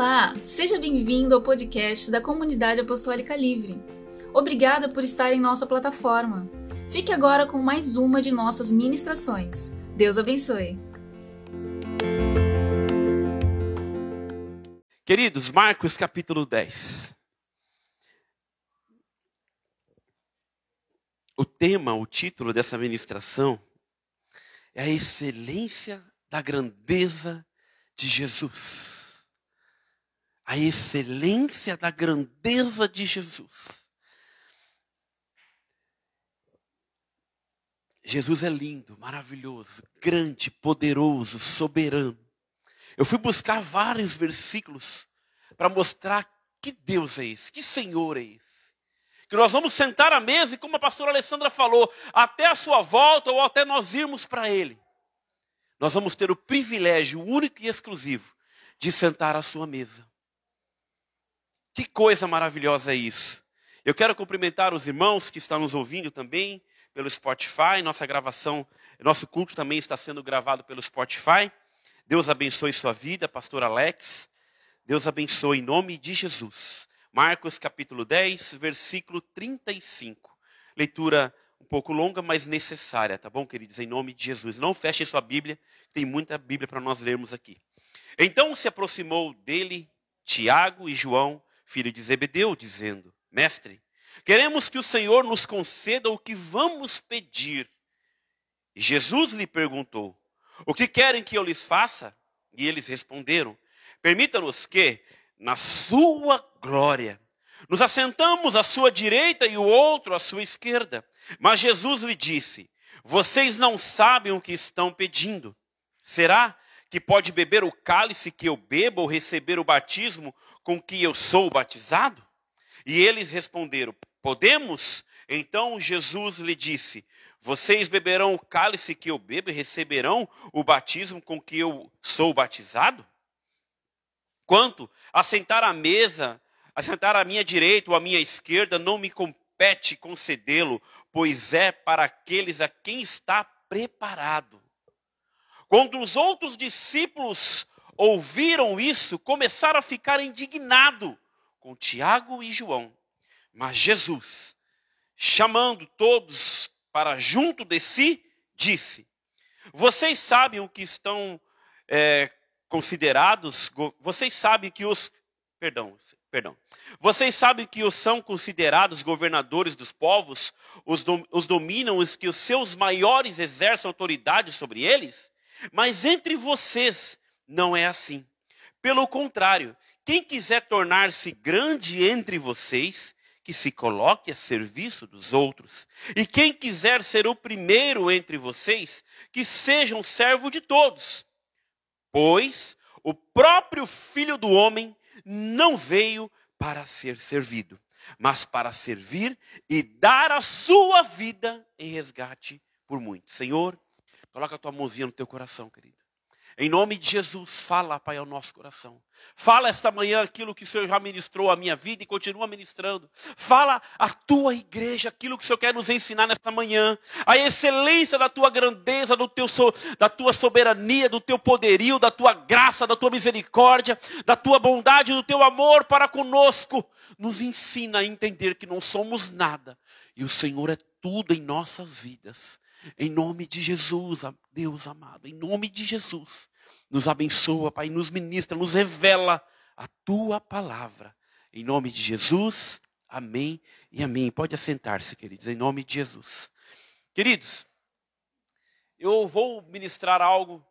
Olá, seja bem-vindo ao podcast da Comunidade Apostólica Livre. Obrigada por estar em nossa plataforma. Fique agora com mais uma de nossas ministrações. Deus abençoe. Queridos, Marcos capítulo 10. O tema, o título dessa ministração é a excelência da grandeza de Jesus. A excelência da grandeza de Jesus. Jesus é lindo, maravilhoso, grande, poderoso, soberano. Eu fui buscar vários versículos para mostrar que Deus é esse, que Senhor é esse. Que nós vamos sentar à mesa e, como a pastora Alessandra falou, até a sua volta ou até nós irmos para ele, nós vamos ter o privilégio único e exclusivo de sentar à sua mesa. Que coisa maravilhosa é isso. Eu quero cumprimentar os irmãos que estão nos ouvindo também pelo Spotify. Nossa gravação, nosso culto também está sendo gravado pelo Spotify. Deus abençoe sua vida, pastor Alex. Deus abençoe em nome de Jesus. Marcos capítulo 10, versículo 35. Leitura um pouco longa, mas necessária, tá bom, queridos? Em nome de Jesus. Não fechem sua Bíblia, tem muita Bíblia para nós lermos aqui. Então se aproximou dele Tiago e João, filho de Zebedeu, dizendo: Mestre, queremos que o Senhor nos conceda o que vamos pedir. E Jesus lhe perguntou: O que querem que eu lhes faça? E eles responderam: Permita-nos que, na sua glória, nos assentamos à sua direita e o outro à sua esquerda. Mas Jesus lhe disse: Vocês não sabem o que estão pedindo. Será que pode beber o cálice que eu bebo ou receber o batismo com que eu sou batizado? E eles responderam: Podemos? Então Jesus lhe disse: Vocês beberão o cálice que eu bebo e receberão o batismo com que eu sou batizado? Quanto a sentar à mesa, a sentar à minha direita ou à minha esquerda, não me compete concedê-lo, pois é para aqueles a quem está preparado. Quando os outros discípulos ouviram isso, começaram a ficar indignados com Tiago e João. Mas Jesus, chamando todos para junto de si, disse: Vocês sabem o que estão Vocês sabem que os são considerados governadores dos povos, os dominam, os que os seus maiores exercem autoridade sobre eles? Mas entre vocês não é assim. Pelo contrário, quem quiser tornar-se grande entre vocês, que se coloque a serviço dos outros. E quem quiser ser o primeiro entre vocês, que seja um servo de todos. Pois o próprio Filho do Homem não veio para ser servido, mas para servir e dar a sua vida em resgate por muitos. Senhor, coloca a tua mãozinha no teu coração, querido. Em nome de Jesus, fala, Pai, ao nosso coração. Fala esta manhã aquilo que o Senhor já ministrou à minha vida e continua ministrando. Fala à tua igreja aquilo que o Senhor quer nos ensinar nesta manhã. A excelência da tua grandeza, da tua soberania, do teu poderio, da tua graça, da tua misericórdia, da tua bondade, do teu amor para conosco. Nos ensina a entender que não somos nada e o Senhor é tudo em nossas vidas. Em nome de Jesus, Deus amado, em nome de Jesus, nos abençoa, Pai, nos ministra, nos revela a tua palavra. Em nome de Jesus, amém e amém. Pode assentar-se, queridos, em nome de Jesus. Queridos, eu vou ministrar algo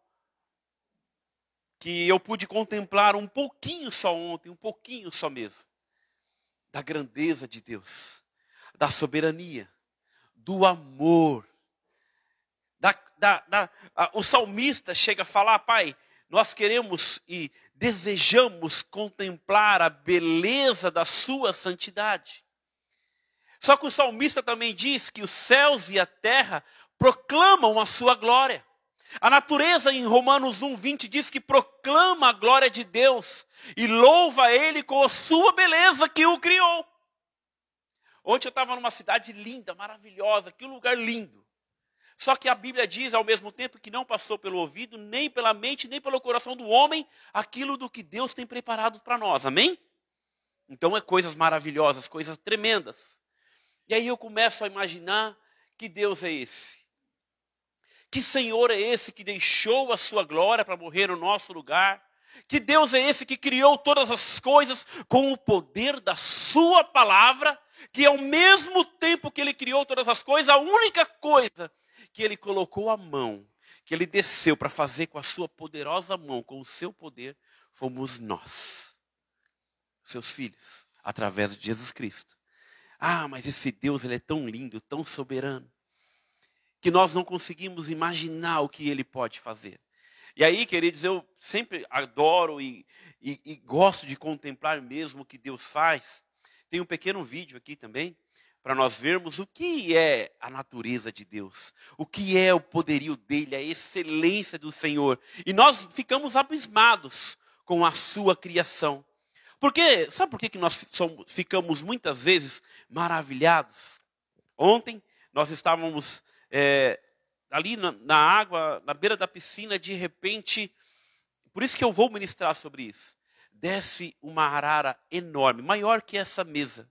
que eu pude contemplar um pouquinho só ontem, um pouquinho só mesmo. Da grandeza de Deus, da soberania, do amor. O salmista chega a falar: Pai, nós queremos e desejamos contemplar a beleza da sua santidade. Só que o salmista também diz que os céus e a terra proclamam a sua glória. A natureza em Romanos 1:20 diz que proclama a glória de Deus e louva ele com a sua beleza que o criou. Ontem eu estava numa cidade linda, maravilhosa, que lugar lindo. Só que a Bíblia diz ao mesmo tempo que não passou pelo ouvido, nem pela mente, nem pelo coração do homem, aquilo do que Deus tem preparado para nós, amém? Então é coisas maravilhosas, coisas tremendas. E aí eu começo a imaginar que Deus é esse. Que Senhor é esse que deixou a sua glória para morrer no nosso lugar? Que Deus é esse que criou todas as coisas com o poder da sua palavra? Que ao mesmo tempo que ele criou todas as coisas, a única coisa que ele colocou a mão, que ele desceu para fazer com a sua poderosa mão, com o seu poder, fomos nós, seus filhos, através de Jesus Cristo. Ah, mas esse Deus, ele é tão lindo, tão soberano, que nós não conseguimos imaginar o que ele pode fazer. E aí, queridos, eu sempre adoro e gosto de contemplar mesmo o que Deus faz. Tem um pequeno vídeo aqui também, para nós vermos o que é a natureza de Deus. O que é o poderio dele, a excelência do Senhor. E nós ficamos abismados com a sua criação. Porque, sabe por que nós ficamos muitas vezes maravilhados? Ontem nós estávamos ali na água, na beira da piscina, de repente, por isso que eu vou ministrar sobre isso, desce uma arara enorme, maior que essa mesa.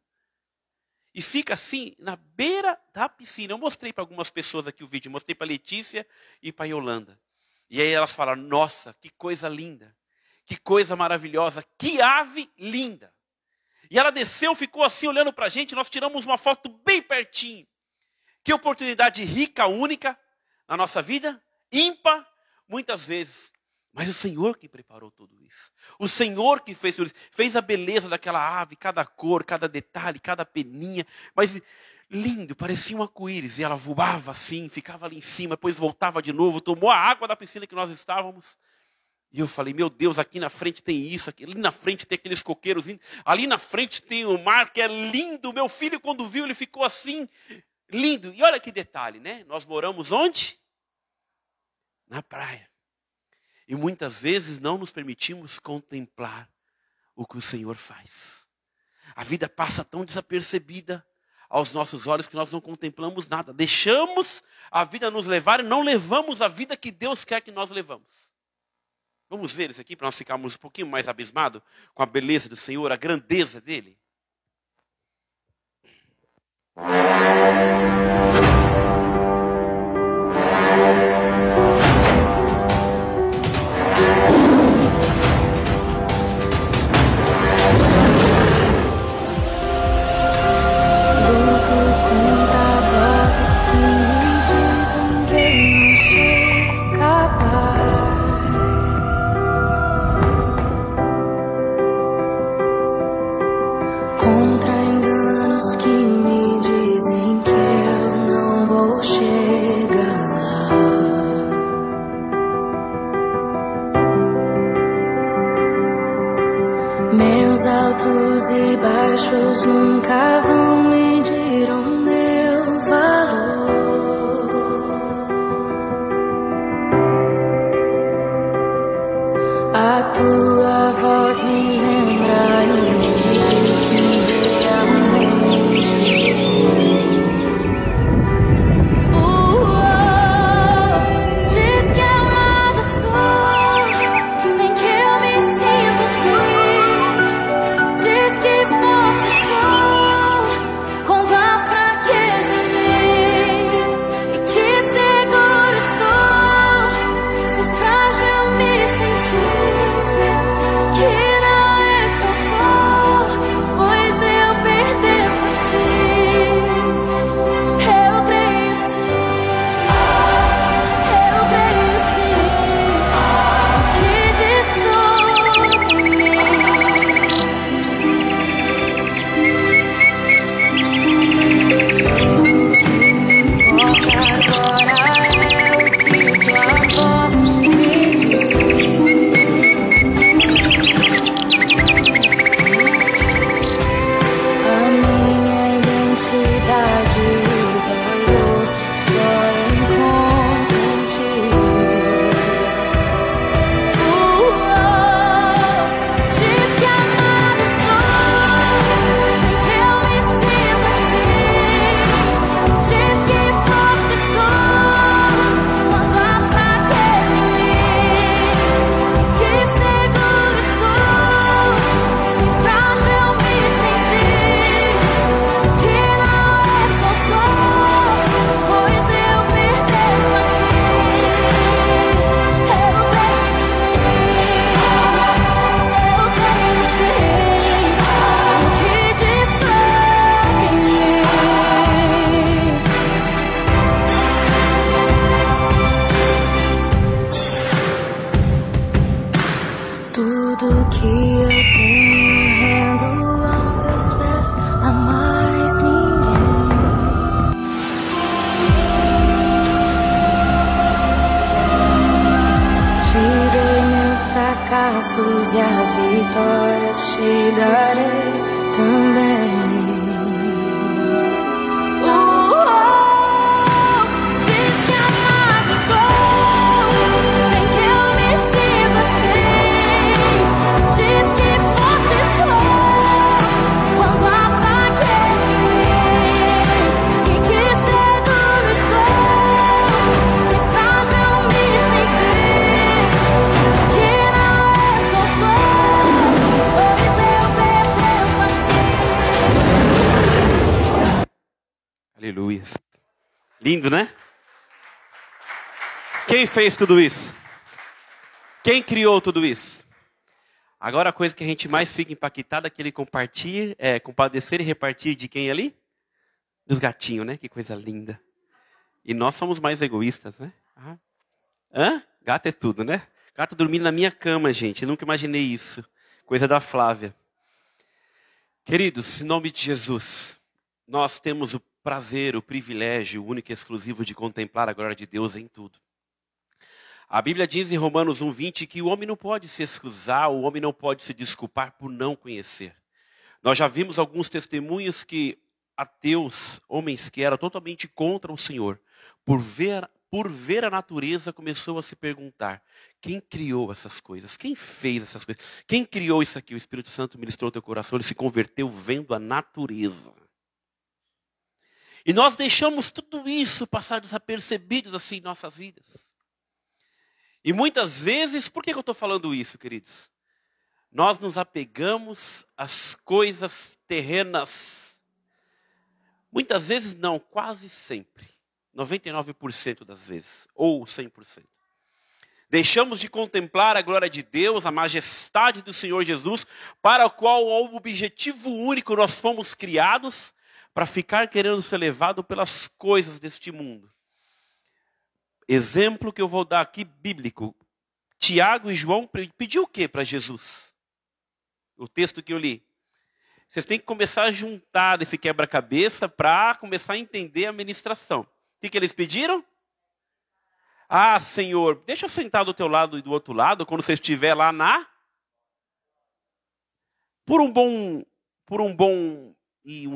E fica assim, na beira da piscina. Eu mostrei para algumas pessoas aqui o vídeo, mostrei para a Letícia e para a Yolanda. E aí elas falaram, nossa, que coisa linda. Que coisa maravilhosa, que ave linda. E ela desceu, ficou assim olhando para a gente, nós tiramos uma foto bem pertinho. Que oportunidade rica, única na nossa vida, ímpar, muitas vezes. Mas o Senhor que preparou tudo isso. O Senhor que fez tudo isso. Fez a beleza daquela ave, cada cor, cada detalhe, cada peninha. Mas lindo, parecia um arco-íris. E ela voava assim, ficava ali em cima, depois voltava de novo, tomou a água da piscina que nós estávamos. E eu falei, meu Deus, aqui na frente tem isso, aqui, ali na frente tem aqueles coqueiros lindos, ali na frente tem o mar que é lindo. Meu filho, quando viu, ele ficou assim, lindo. E olha que detalhe, né? Nós moramos onde? Na praia. E muitas vezes não nos permitimos contemplar o que o Senhor faz. A vida passa tão desapercebida aos nossos olhos que nós não contemplamos nada. Deixamos a vida nos levar e não levamos a vida que Deus quer que nós levamos. Vamos ver isso aqui para nós ficarmos um pouquinho mais abismados com a beleza do Senhor, a grandeza dele. Nunca vão medir o meu valor. A tua voz me lembra e me diz quem realmente sou. Diz que amado sou, sem que eu me sinta só. Diz que forte sou. Thank you. passos e as vitórias te darei também. Aleluia. Lindo, né? Quem fez tudo isso? Quem criou tudo isso? Agora a coisa que a gente mais fica impactada é que ele compadecer e repartir de quem ali? Dos gatinhos, né? Que coisa linda. E nós somos mais egoístas, né? Hã? Gato é tudo, né? Gato dormindo na minha cama, gente. Eu nunca imaginei isso. Coisa da Flávia. Queridos, em nome de Jesus, nós temos o prazer, o privilégio único e exclusivo de contemplar a glória de Deus em tudo. A Bíblia diz em Romanos 1:20 que o homem não pode se excusar, o homem não pode se desculpar por não conhecer. Nós já vimos alguns testemunhos que ateus, homens que eram totalmente contra o Senhor, por ver a natureza, começou a se perguntar: quem criou essas coisas? Quem fez essas coisas? Quem criou isso aqui? O Espírito Santo ministrou teu coração, ele se converteu vendo a natureza. E nós deixamos tudo isso passar desapercebidos assim em nossas vidas. E muitas vezes, por que eu estou falando isso, queridos? Nós nos apegamos às coisas terrenas. Muitas vezes não, quase sempre. 99% das vezes, ou 100%. Deixamos de contemplar a glória de Deus, a majestade do Senhor Jesus, para o qual o objetivo único nós fomos criados, para ficar querendo ser levado pelas coisas deste mundo. Exemplo que eu vou dar aqui, bíblico. Tiago e João pediu o quê para Jesus? O texto que eu li. Vocês têm que começar a juntar esse quebra-cabeça para começar a entender a ministração. O que, que eles pediram? Ah, Senhor, deixa eu sentar do teu lado e do outro lado, quando você estiver lá na... Por um bom e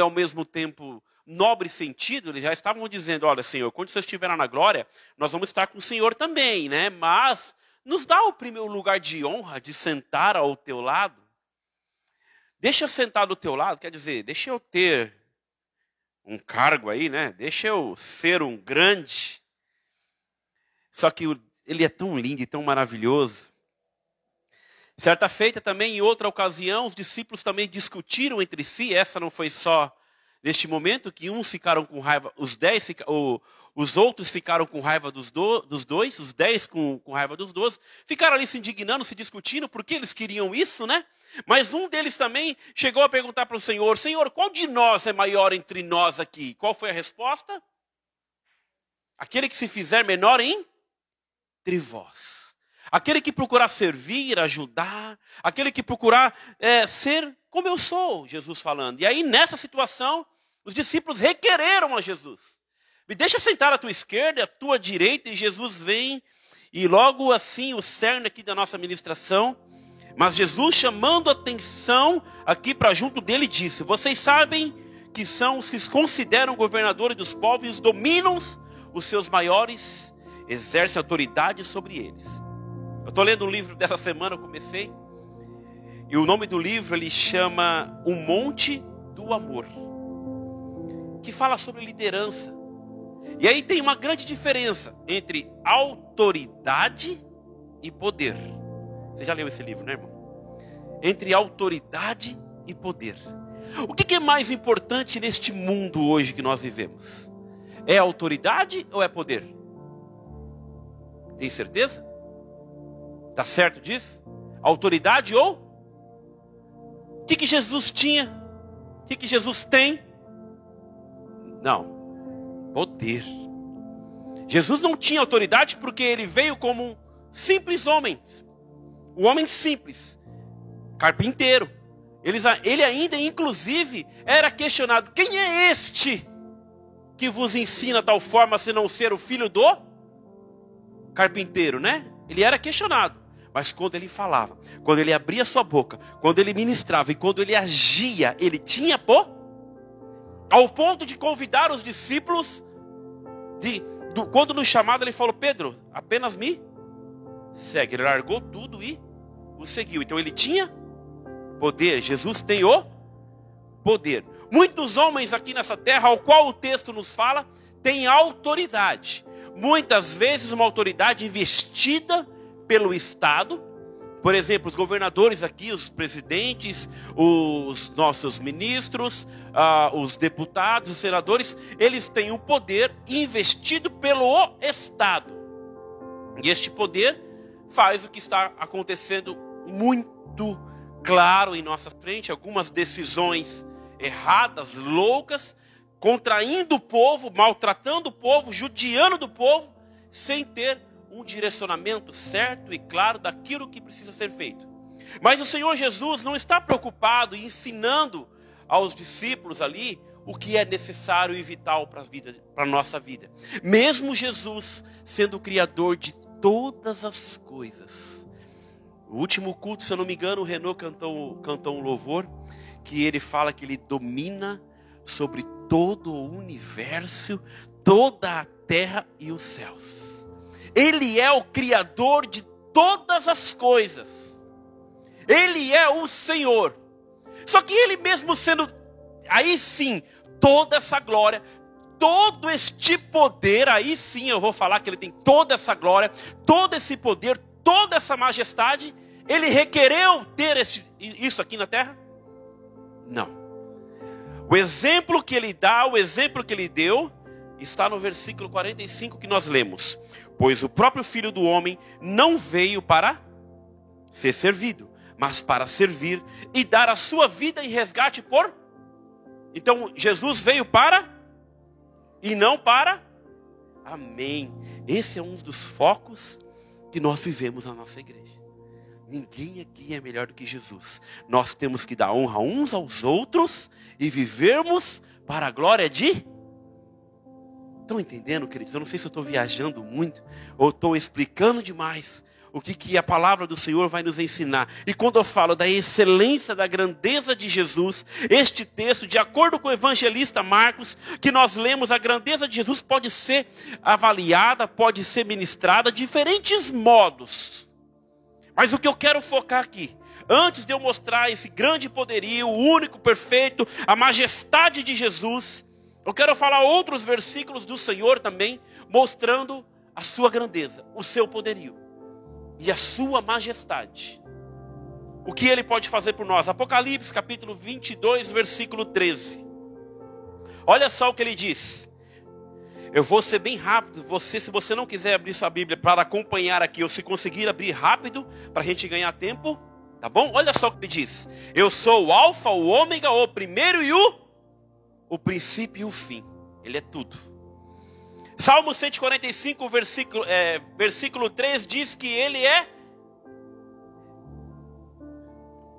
ao mesmo tempo nobre sentido, eles já estavam dizendo: olha, Senhor, quando você estiver lá na glória, nós vamos estar com o Senhor também, né? Mas nos dá o primeiro lugar de honra de sentar ao teu lado. Deixa eu sentar do teu lado, quer dizer, deixa eu ter um cargo aí, né? Deixa eu ser um grande. Só que ele é tão lindo e tão maravilhoso. Certa feita também, em outra ocasião, os discípulos também discutiram entre si. Essa não foi só neste momento, que uns ficaram com raiva, os outros ficaram com raiva dos dois, os 10 com raiva dos 12. Ficaram ali se indignando, se discutindo, porque eles queriam isso, né? Mas um deles também chegou a perguntar para o Senhor: Senhor, qual de nós é maior entre nós aqui? Qual foi a resposta? Aquele que se fizer menor entre vós. Aquele que procurar servir, ajudar, aquele que procurar ser como eu sou, Jesus falando. E aí, nessa situação, os discípulos requereram a Jesus: me deixa sentar à tua esquerda, à tua direita. E Jesus vem, e logo assim, o cerne aqui da nossa ministração. Mas Jesus, chamando a atenção aqui para junto dele, disse: vocês sabem que são os que se consideram governadores dos povos e os dominam, os seus maiores exercem autoridade sobre eles. Eu estou lendo um livro dessa semana, eu comecei. E o nome do livro, ele chama O Monte do Amor, que fala sobre liderança. E aí tem uma grande diferença entre autoridade e poder. Você já leu esse livro, né, irmão? Entre autoridade e poder. O que é mais importante neste mundo hoje que nós vivemos? É autoridade ou é poder? Tem certeza? Está certo disso? Autoridade ou? O que Jesus tinha? O que Jesus tem? Não. Poder. Jesus não tinha autoridade porque ele veio como um simples homem. Um homem simples. Carpinteiro. Ele ainda, inclusive, era questionado: quem é este que vos ensina tal forma, se não ser o filho do carpinteiro, né? ele era questionado. Mas quando ele falava, quando ele abria sua boca, quando ele ministrava e quando ele agia, ele tinha ao ponto de convidar os discípulos, quando no chamado ele falou: Pedro, apenas me segue. Ele largou tudo e o seguiu. Então ele tinha poder. Jesus tem o poder. Muitos homens aqui nessa terra, ao qual o texto nos fala, têm autoridade. Muitas vezes uma autoridade investida pelo Estado. Por exemplo, os governadores aqui, os presidentes, os nossos ministros, os deputados, os senadores, eles têm um poder investido pelo Estado. E este poder faz o que está acontecendo muito claro em nossa frente. Algumas decisões erradas, loucas, contraindo o povo, maltratando o povo, judiando do povo, sem ter um direcionamento certo e claro daquilo que precisa ser feito. Mas o Senhor Jesus não está preocupado em ensinando aos discípulos ali o que é necessário e vital para a nossa vida. Mesmo Jesus sendo o Criador de todas as coisas. O último culto, se eu não me engano, o Renaud cantou um louvor que ele fala que ele domina sobre todo o universo, toda a terra e os céus. Ele é o Criador de todas as coisas. Ele é o Senhor. Só que Ele mesmo sendo, aí sim, toda essa glória, todo este poder, aí sim eu vou falar que Ele tem toda essa glória, todo esse poder, toda essa majestade, Ele requereu ter isso aqui na terra? Não. O exemplo que Ele dá, o exemplo que Ele deu, está no versículo 45 que nós lemos. Pois o próprio Filho do Homem não veio para ser servido, mas para servir e dar a sua vida em resgate por... Então, Jesus veio para e não para. Amém. Esse é um dos focos que nós vivemos na nossa igreja. Ninguém aqui é melhor do que Jesus. Nós temos que dar honra uns aos outros e vivermos para a glória de... Estão entendendo, queridos? Eu não sei se eu estou viajando muito ou estou explicando demais o que a palavra do Senhor vai nos ensinar. E quando eu falo da excelência, da grandeza de Jesus, este texto, de acordo com o evangelista Marcos, que nós lemos, a grandeza de Jesus pode ser avaliada, pode ser ministrada de diferentes modos. Mas o que eu quero focar aqui, antes de eu mostrar esse grande poderio, o único, perfeito, a majestade de Jesus... Eu quero falar outros versículos do Senhor também, mostrando a sua grandeza, o seu poderio e a sua majestade. O que Ele pode fazer por nós? Apocalipse capítulo 22, versículo 13. Olha só o que Ele diz. Eu vou ser bem rápido. Se você não quiser abrir sua Bíblia para acompanhar aqui, ou se conseguir abrir rápido, para a gente ganhar tempo, tá bom? Olha só o que Ele diz. Eu sou o Alfa, o Ômega, o primeiro e o princípio e o fim. Ele é tudo. Salmo 145, versículo 3 diz que Ele é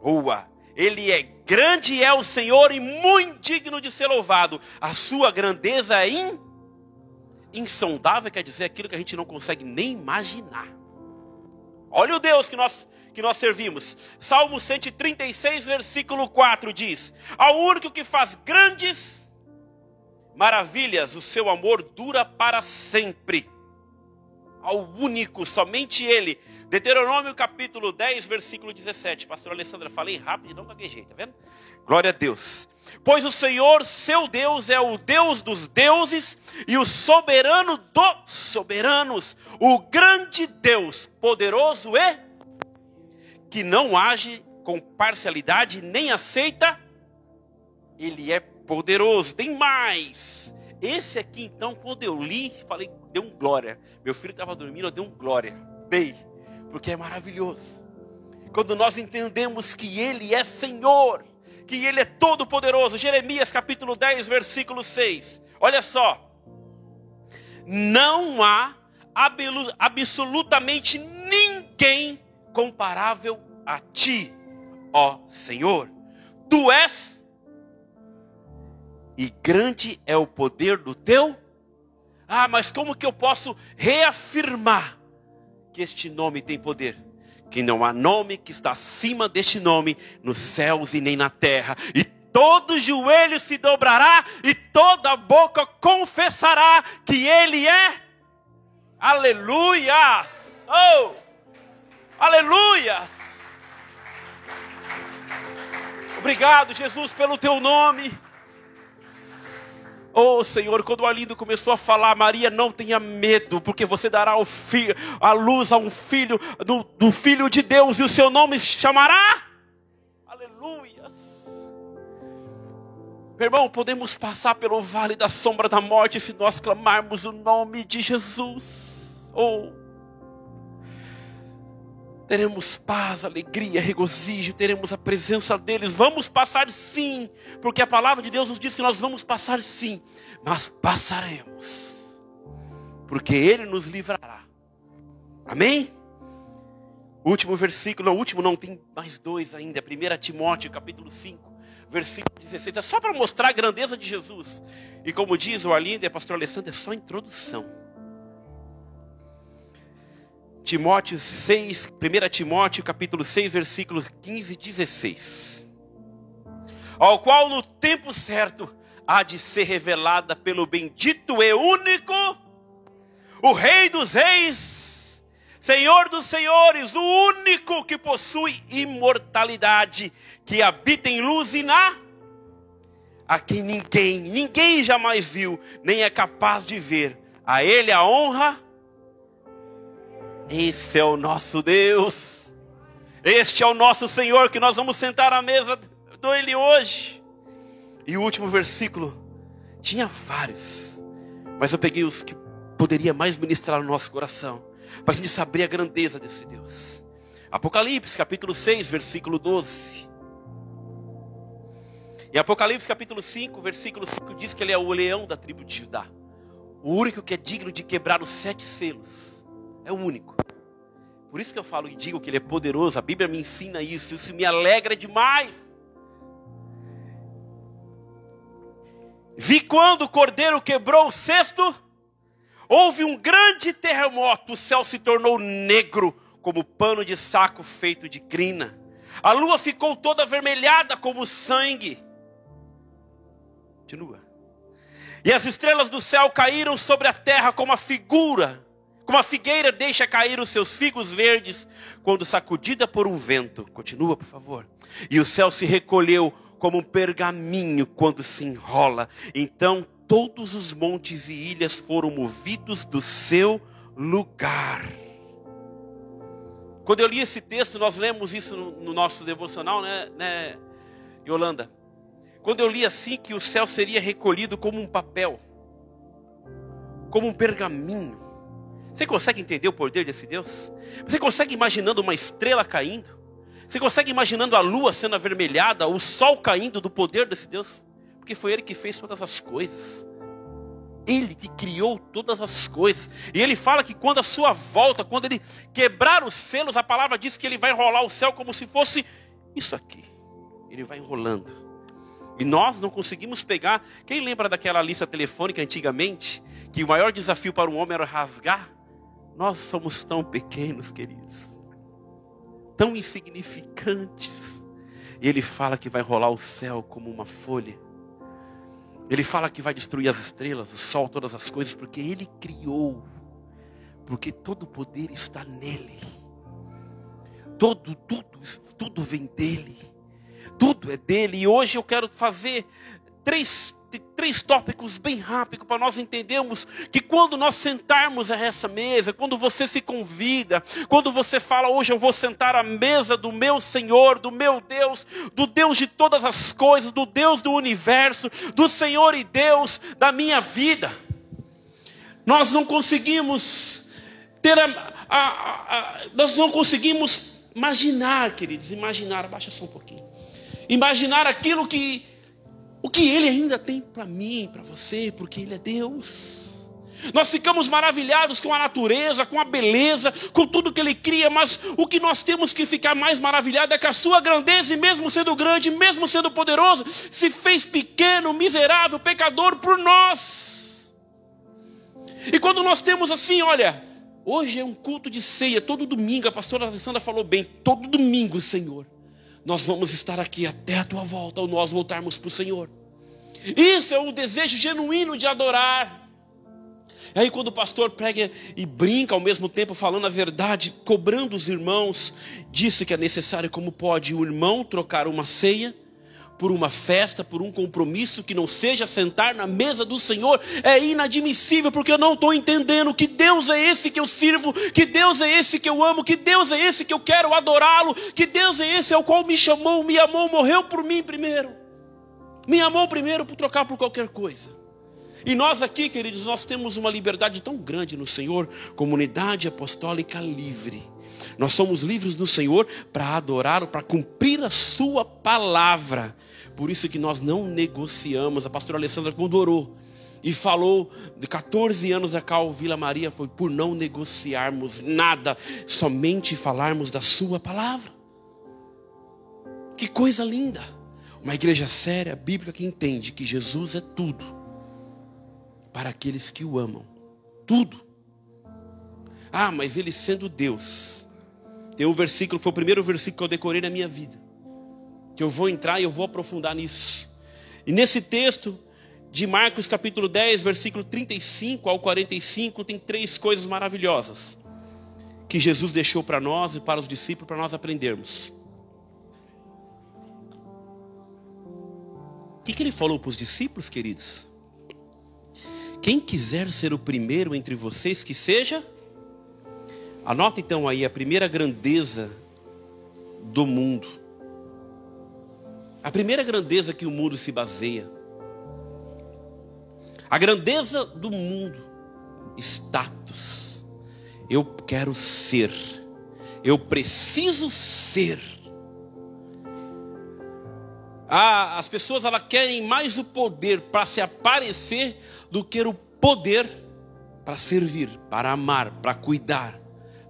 boa. Ele é grande, é o Senhor e muito digno de ser louvado. A sua grandeza é insondável, quer dizer, aquilo que a gente não consegue nem imaginar. Olha o Deus que nós servimos. Salmo 136, versículo 4 diz: ao único que faz grandes maravilhas, o seu amor dura para sempre. Ao único, somente Ele. Deuteronômio capítulo 10, versículo 17. Pastor Alessandra, falei rápido e não gaguejei, tá vendo? Glória a Deus. Pois o Senhor, seu Deus, é o Deus dos deuses e o soberano dos soberanos, o grande Deus, poderoso e que não age com parcialidade, nem aceita. Ele é poderoso. Tem mais. Esse aqui, então, quando eu li, falei, deu um glória. Meu filho estava dormindo, eu dei um glória. Dei, porque é maravilhoso. Quando nós entendemos que Ele é Senhor, que Ele é todo poderoso. Jeremias capítulo 10, versículo 6. Olha só. Não há absolutamente ninguém comparável a Ti, ó Senhor. Tu és, e grande é o poder do Teu. Ah, mas como que eu posso reafirmar que este nome tem poder. Que não há nome que está acima deste nome, nos céus e nem na terra. E todo joelho se dobrará e toda boca confessará que Ele é. Aleluia! Oh! Aleluia! Obrigado, Jesus, pelo Teu nome. Oh, Senhor, quando o Alindo começou a falar, Maria, não tenha medo, porque você dará a luz a um filho, do Filho de Deus, e o seu nome se chamará. Aleluia. Meu irmão, podemos passar pelo vale da sombra da morte, se nós clamarmos o nome de Jesus. Oh, teremos paz, alegria, regozijo, teremos a presença deles. Vamos passar sim, porque a palavra de Deus nos diz que nós vamos passar sim. Mas passaremos, porque Ele nos livrará. Amém? Último versículo, não, último não, tem mais dois ainda. 1 Timóteo capítulo 5, versículo 16. É só para mostrar a grandeza de Jesus. E como diz o Arlindo e a pastora Alessandra, é só a introdução. Timóteo 6, 1 Timóteo capítulo 6, versículos 15 e 16. Ao qual no tempo certo há de ser revelada pelo bendito e único, o Rei dos Reis, Senhor dos Senhores, o único que possui imortalidade, que habita em luz e a quem ninguém jamais viu, nem é capaz de ver. A Ele a honra. Esse é o nosso Deus, este é o nosso Senhor, que nós vamos sentar à mesa dele hoje. E o último versículo, tinha vários, mas eu peguei os que poderia mais ministrar no nosso coração, para a gente saber a grandeza desse Deus. Apocalipse capítulo 6, versículo 12. Em Apocalipse capítulo 5, versículo 5 diz que Ele é o leão da tribo de Judá, o único que é digno de quebrar os 7 selos. É o único. Por isso que eu falo e digo que Ele é poderoso. A Bíblia me ensina isso. Isso me alegra demais. Vi quando o cordeiro quebrou o cesto, houve um grande terremoto. O céu se tornou negro, como pano de saco feito de crina. A lua ficou toda avermelhada como sangue. Continua. E as estrelas do céu caíram sobre a terra como a figura. Como a figueira deixa cair os seus figos verdes, quando sacudida por um vento. Continua, por favor. E o céu se recolheu como um pergaminho quando se enrola. Então todos os montes e ilhas foram movidos do seu lugar. Quando eu li esse texto, nós lemos isso no nosso devocional, né, Yolanda? Quando eu li assim, que o céu seria recolhido como um papel. Como um pergaminho. Você consegue entender o poder desse Deus? Você consegue imaginando uma estrela caindo? Você consegue imaginando a lua sendo avermelhada, o sol caindo do poder desse Deus? Porque foi Ele que fez todas as coisas. Ele que criou todas as coisas. E Ele fala que quando a sua volta, quando Ele quebrar os selos, a palavra diz que Ele vai enrolar o céu como se fosse isso aqui. Ele vai enrolando. E nós não conseguimos pegar. Quem lembra daquela lista telefônica antigamente? Que o maior desafio para um homem era rasgar? Nós somos tão pequenos, queridos. Tão insignificantes. E Ele fala que vai rolar o céu como uma folha. Ele fala que vai destruir as estrelas, o sol, todas as coisas. Porque Ele criou. Porque todo o poder está nele. Tudo vem dele. Tudo é dele. E hoje eu quero fazer três tópicos bem rápido para nós entendermos que quando nós sentarmos a essa mesa, quando você se convida, quando você fala hoje eu vou sentar à mesa do meu Senhor, do meu Deus, do Deus de todas as coisas, do Deus do universo, do Senhor e Deus da minha vida. Nós não conseguimos ter nós não conseguimos imaginar, queridos, abaixa só um pouquinho. Imaginar aquilo que o que Ele ainda tem para mim, para você, porque Ele é Deus. Nós ficamos maravilhados com a natureza, com a beleza, com tudo que Ele cria, mas o que nós temos que ficar mais maravilhado é que a sua grandeza, e mesmo sendo grande, mesmo sendo poderoso, se fez pequeno, miserável, pecador por nós. E quando nós temos assim, olha, Hoje é um culto de ceia, todo domingo, a pastora Alessandra falou bem, todo domingo, Senhor, nós vamos estar aqui até a tua volta, ou nós voltarmos para o Senhor. Isso é o desejo genuíno de adorar. E aí quando o pastor prega e brinca ao mesmo tempo, falando a verdade, cobrando os irmãos, disse que é necessário, como pode o irmão trocar uma ceia por uma festa, por um compromisso que não seja sentar na mesa do Senhor, é inadmissível, porque eu não estou entendendo que Deus é esse que eu sirvo, que Deus é esse que eu amo, que Deus é esse que eu quero adorá-lo, que Deus é esse ao qual me chamou, me amou, morreu por mim primeiro, me amou primeiro por trocar por qualquer coisa. E nós aqui, queridos, nós temos uma liberdade tão grande no Senhor, Comunidade Apostólica Livre. Nós somos livres do Senhor para adorar, para cumprir a sua palavra. Por isso que nós não negociamos. A pastora Alessandra, quando orou e falou de 14 anos a Cal Vila Maria, foi por não negociarmos nada, somente falarmos da sua palavra. Que coisa linda! Uma igreja séria, bíblica, que entende que Jesus é tudo para aqueles que o amam. Tudo. Ah, mas ele sendo Deus. Tem um versículo, foi o primeiro versículo que eu decorei na minha vida, que eu vou entrar e eu vou aprofundar nisso. E nesse texto de Marcos capítulo 10, versículo 35 ao 45, tem três coisas maravilhosas que Jesus deixou para nós e para os discípulos, para nós aprendermos. O que ele falou para os discípulos, queridos? Quem quiser ser o primeiro entre vocês, que seja... Anota então aí a primeira grandeza do mundo. A primeira grandeza que o mundo se baseia. A grandeza do mundo. Status. Eu quero ser. Eu preciso ser. Ah, as pessoas elas querem mais o poder para se aparecer do que o poder para servir, para amar, para cuidar,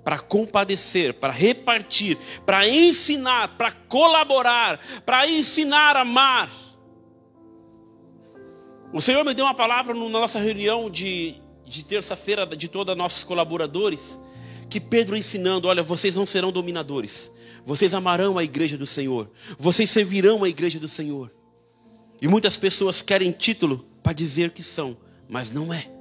para compadecer, para repartir, para ensinar, para colaborar, para ensinar a amar. O Senhor me deu uma palavra na nossa reunião de terça-feira, de todos os nossos colaboradores, que Pedro ensinando, olha, vocês não serão dominadores, vocês amarão a igreja do Senhor, vocês servirão a igreja do Senhor. E muitas pessoas querem título para dizer que são, mas não é.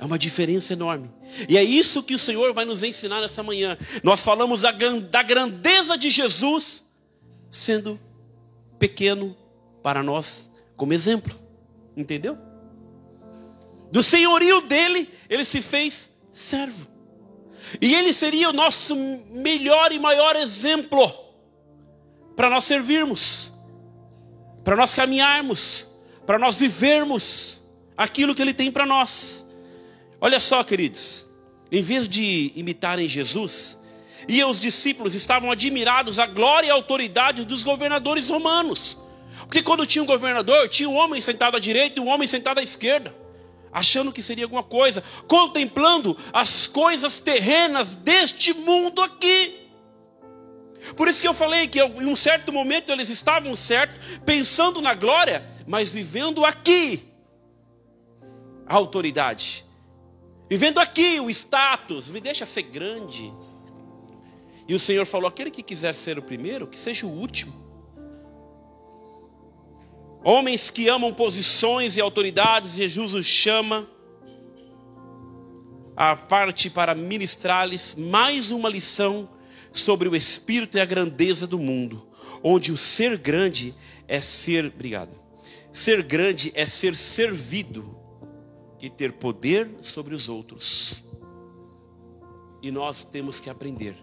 É uma diferença enorme. E é isso que o Senhor vai nos ensinar nessa manhã. Nós falamos da grandeza de Jesus sendo pequeno para nós como exemplo. Entendeu? Do senhorio dele, ele se fez servo. E ele seria o nosso melhor e maior exemplo para nós servirmos, para nós caminharmos, para nós vivermos aquilo que ele tem para nós. Olha só, queridos, em vez de imitarem Jesus, e os discípulos estavam admirados à glória e autoridade dos governadores romanos. Porque quando tinha um governador, tinha um homem sentado à direita e um homem sentado à esquerda, achando que seria alguma coisa, contemplando as coisas terrenas deste mundo aqui. Por isso que eu falei que em um certo momento eles estavam certos, pensando na glória, mas vivendo aqui a autoridade. Vivendo aqui o status, me deixa ser grande. E o Senhor falou, aquele que quiser ser o primeiro, que seja o último. Homens que amam posições e autoridades, Jesus os chama à parte para ministrar-lhes mais uma lição sobre o espírito e a grandeza do mundo, onde o ser grande é ser, ser grande é ser servido e ter poder sobre os outros. E nós temos que aprender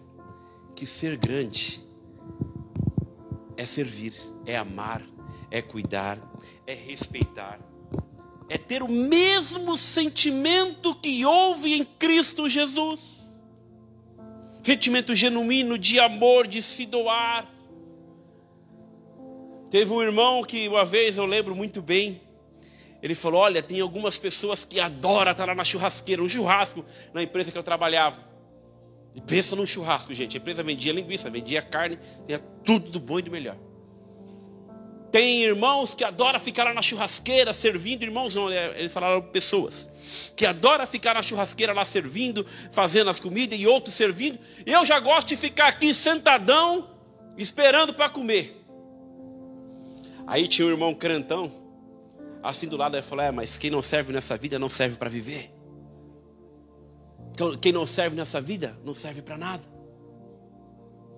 que ser grande é servir, é amar, é cuidar, é respeitar, é ter o mesmo sentimento que houve em Cristo Jesus. Sentimento genuíno de amor, de se doar. Teve um irmão que uma vez eu lembro muito bem, ele falou, olha, tem algumas pessoas que adoram estar lá na churrasqueira, um churrasco na empresa que eu trabalhava. E pensa num churrasco, gente. A empresa vendia linguiça, vendia carne, tinha tudo do bom e do melhor. Tem irmãos que adoram ficar lá na churrasqueira servindo. Irmãos não, eles falaram pessoas. Que adoram ficar na churrasqueira lá servindo, fazendo as comidas e outros servindo. Eu já gosto de ficar aqui sentadão, esperando para comer. Aí tinha um irmão crentão, assim do lado, ele falou, mas quem não serve nessa vida não serve para viver. Quem não serve nessa vida não serve para nada.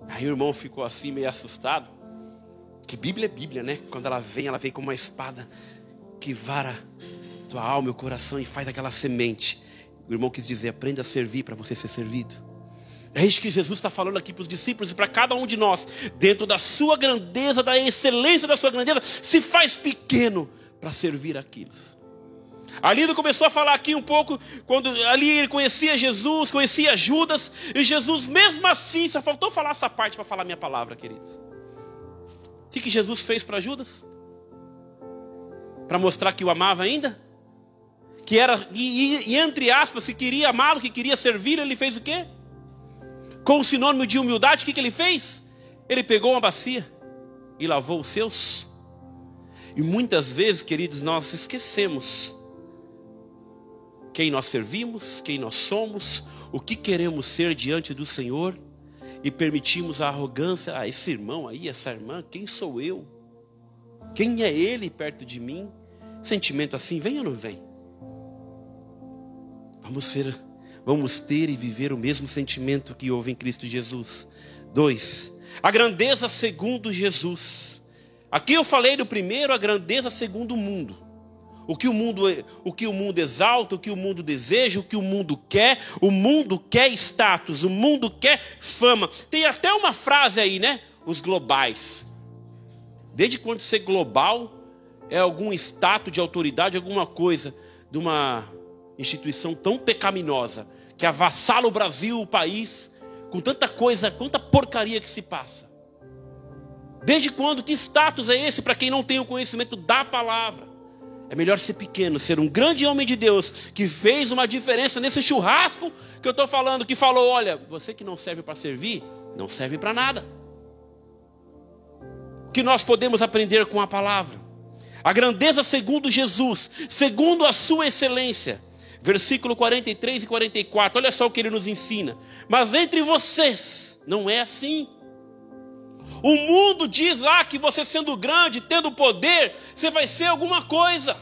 Aí o irmão ficou assim meio assustado. Que Bíblia é Bíblia, né? Quando ela vem como uma espada que vara tua alma e o coração e faz aquela semente. O irmão quis dizer, aprenda a servir para você ser servido. É isso que Jesus está falando aqui para os discípulos e para cada um de nós. Dentro da sua grandeza, da excelência da sua grandeza, se faz pequeno para servir aqueles. Ali ele começou a falar aqui um pouco, quando ali ele conhecia Jesus, conhecia Judas, e Jesus mesmo assim, só faltou falar essa parte para falar minha palavra, queridos. O que Jesus fez para Judas? Para mostrar que o amava ainda? Que era, e entre aspas, que queria amá-lo, que queria servir, ele fez o quê? Com o sinônimo de humildade, o que ele fez? Ele pegou uma bacia e lavou os seus. E muitas vezes, queridos, nós esquecemos quem nós servimos, quem nós somos, o que queremos ser diante do Senhor. E permitimos a arrogância, esse irmão aí, essa irmã, quem sou eu? Quem é ele perto de mim? Sentimento assim, vem ou não vem? Vamos ter e viver o mesmo sentimento que houve em Cristo Jesus. 2. A grandeza segundo Jesus. Aqui eu falei do primeiro, a grandeza segundo o mundo. O que o mundo exalta, o que o mundo deseja, o que o mundo quer status, o mundo quer fama. Tem até uma frase aí, né? Os globais. Desde quando ser global é algum status de autoridade, alguma coisa de uma instituição tão pecaminosa, que avassala o Brasil, o país, com tanta coisa, quanta porcaria que se passa. Desde quando, que status é esse para quem não tem o conhecimento da palavra? É melhor ser pequeno, ser um grande homem de Deus que fez uma diferença nesse churrasco que eu estou falando, que falou, olha, você que não serve para servir, não serve para nada. Que nós podemos aprender com a palavra. A grandeza segundo Jesus, segundo a sua excelência. Versículo 43 e 44, olha só o que ele nos ensina. Mas entre vocês, não é assim. O mundo diz lá que você sendo grande, tendo poder, você vai ser alguma coisa.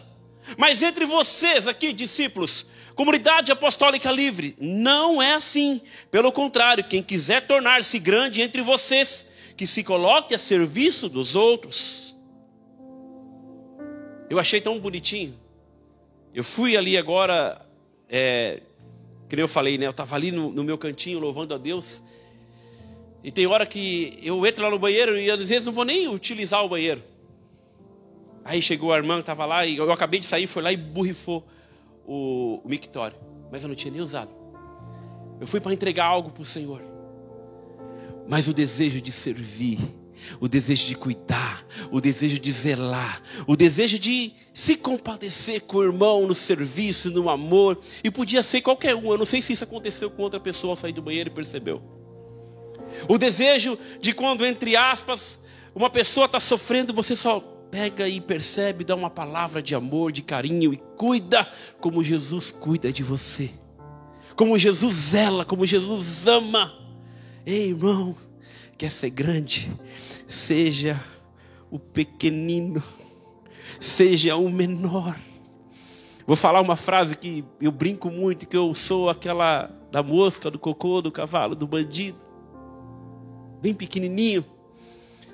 Mas entre vocês aqui, discípulos, Comunidade Apostólica Livre, não é assim. Pelo contrário, quem quiser tornar-se grande entre vocês, que se coloque a serviço dos outros. Eu achei tão bonitinho. Eu fui ali agora, que nem eu falei, né? Eu estava ali no meu cantinho louvando a Deus. E tem hora que eu entro lá no banheiro e às vezes não vou nem utilizar o banheiro. Aí chegou a irmã que estava lá e eu acabei de sair, foi lá e borrifou o mictório. Mas eu não tinha nem usado. Eu fui para entregar algo para o Senhor. Mas o desejo de servir, o desejo de cuidar, o desejo de zelar, o desejo de se compadecer com o irmão no serviço, no amor. E podia ser qualquer um, eu não sei se isso aconteceu com outra pessoa ao sair do banheiro e percebeu. O desejo de quando, entre aspas, uma pessoa está sofrendo, você só pega e percebe, dá uma palavra de amor, de carinho e cuida como Jesus cuida de você. Como Jesus zela, como Jesus ama. Ei, irmão, quer ser grande? Seja o pequenino, seja o menor. Vou falar uma frase que eu brinco muito, que eu sou aquela da mosca, do cocô, do cavalo, do bandido. Bem pequenininho,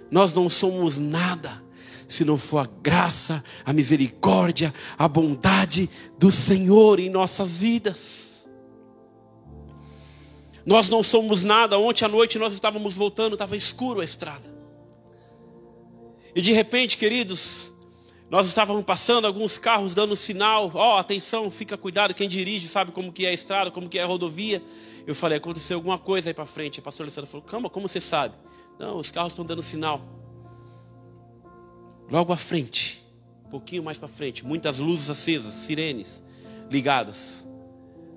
nós não somos nada se não for a graça, a misericórdia, a bondade do Senhor em nossas vidas. Nós não somos nada. Ontem à noite nós estávamos voltando, estava escuro a estrada. E de repente, queridos, nós estávamos passando alguns carros dando sinal. Ó, atenção, fica cuidado, quem dirige sabe como que é a estrada, como que é a rodovia. Eu falei, aconteceu alguma coisa aí para frente. A pastora Alessandra falou, calma, como você sabe? Não, os carros estão dando sinal. Logo à frente, um pouquinho mais para frente, muitas luzes acesas, sirenes ligadas.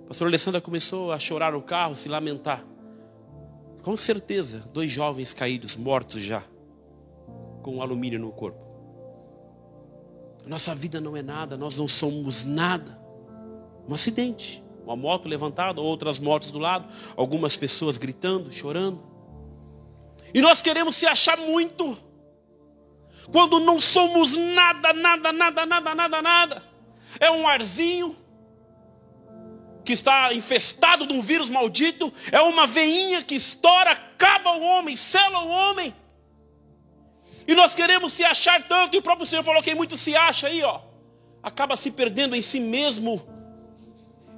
A pastora Alessandra começou a chorar no carro, se lamentar. Com certeza, 2 jovens caídos, mortos já, com alumínio no corpo. Nossa vida não é nada, nós não somos nada. Um acidente, uma moto levantada, outras motos do lado, algumas pessoas gritando, chorando. E nós queremos se achar muito, quando não somos nada, nada, nada, nada, nada, nada. É um arzinho que está infestado de um vírus maldito, é uma veinha que estoura, acaba o homem, sela o homem. E nós queremos se achar tanto, e o próprio Senhor falou que quem muito se acha aí, ó, acaba se perdendo em si mesmo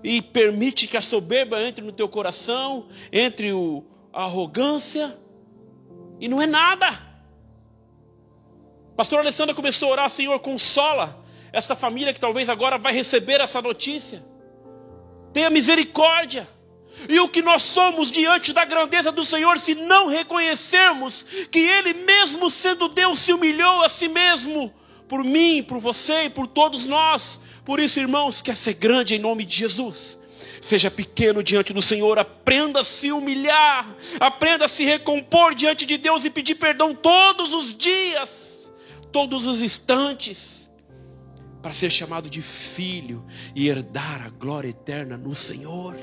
e permite que a soberba entre no teu coração, entre a arrogância, e não é nada. Pastor Alessandra começou a orar: Senhor, consola essa família que talvez agora vai receber essa notícia. Tenha misericórdia. E o que nós somos diante da grandeza do Senhor, se não reconhecermos que Ele mesmo sendo Deus se humilhou a si mesmo, por mim, por você e por todos nós. Por isso, irmãos, quer ser grande em nome de Jesus, seja pequeno diante do Senhor, aprenda a se humilhar, aprenda a se recompor diante de Deus e pedir perdão todos os dias, todos os instantes, para ser chamado de filho e herdar a glória eterna no Senhor.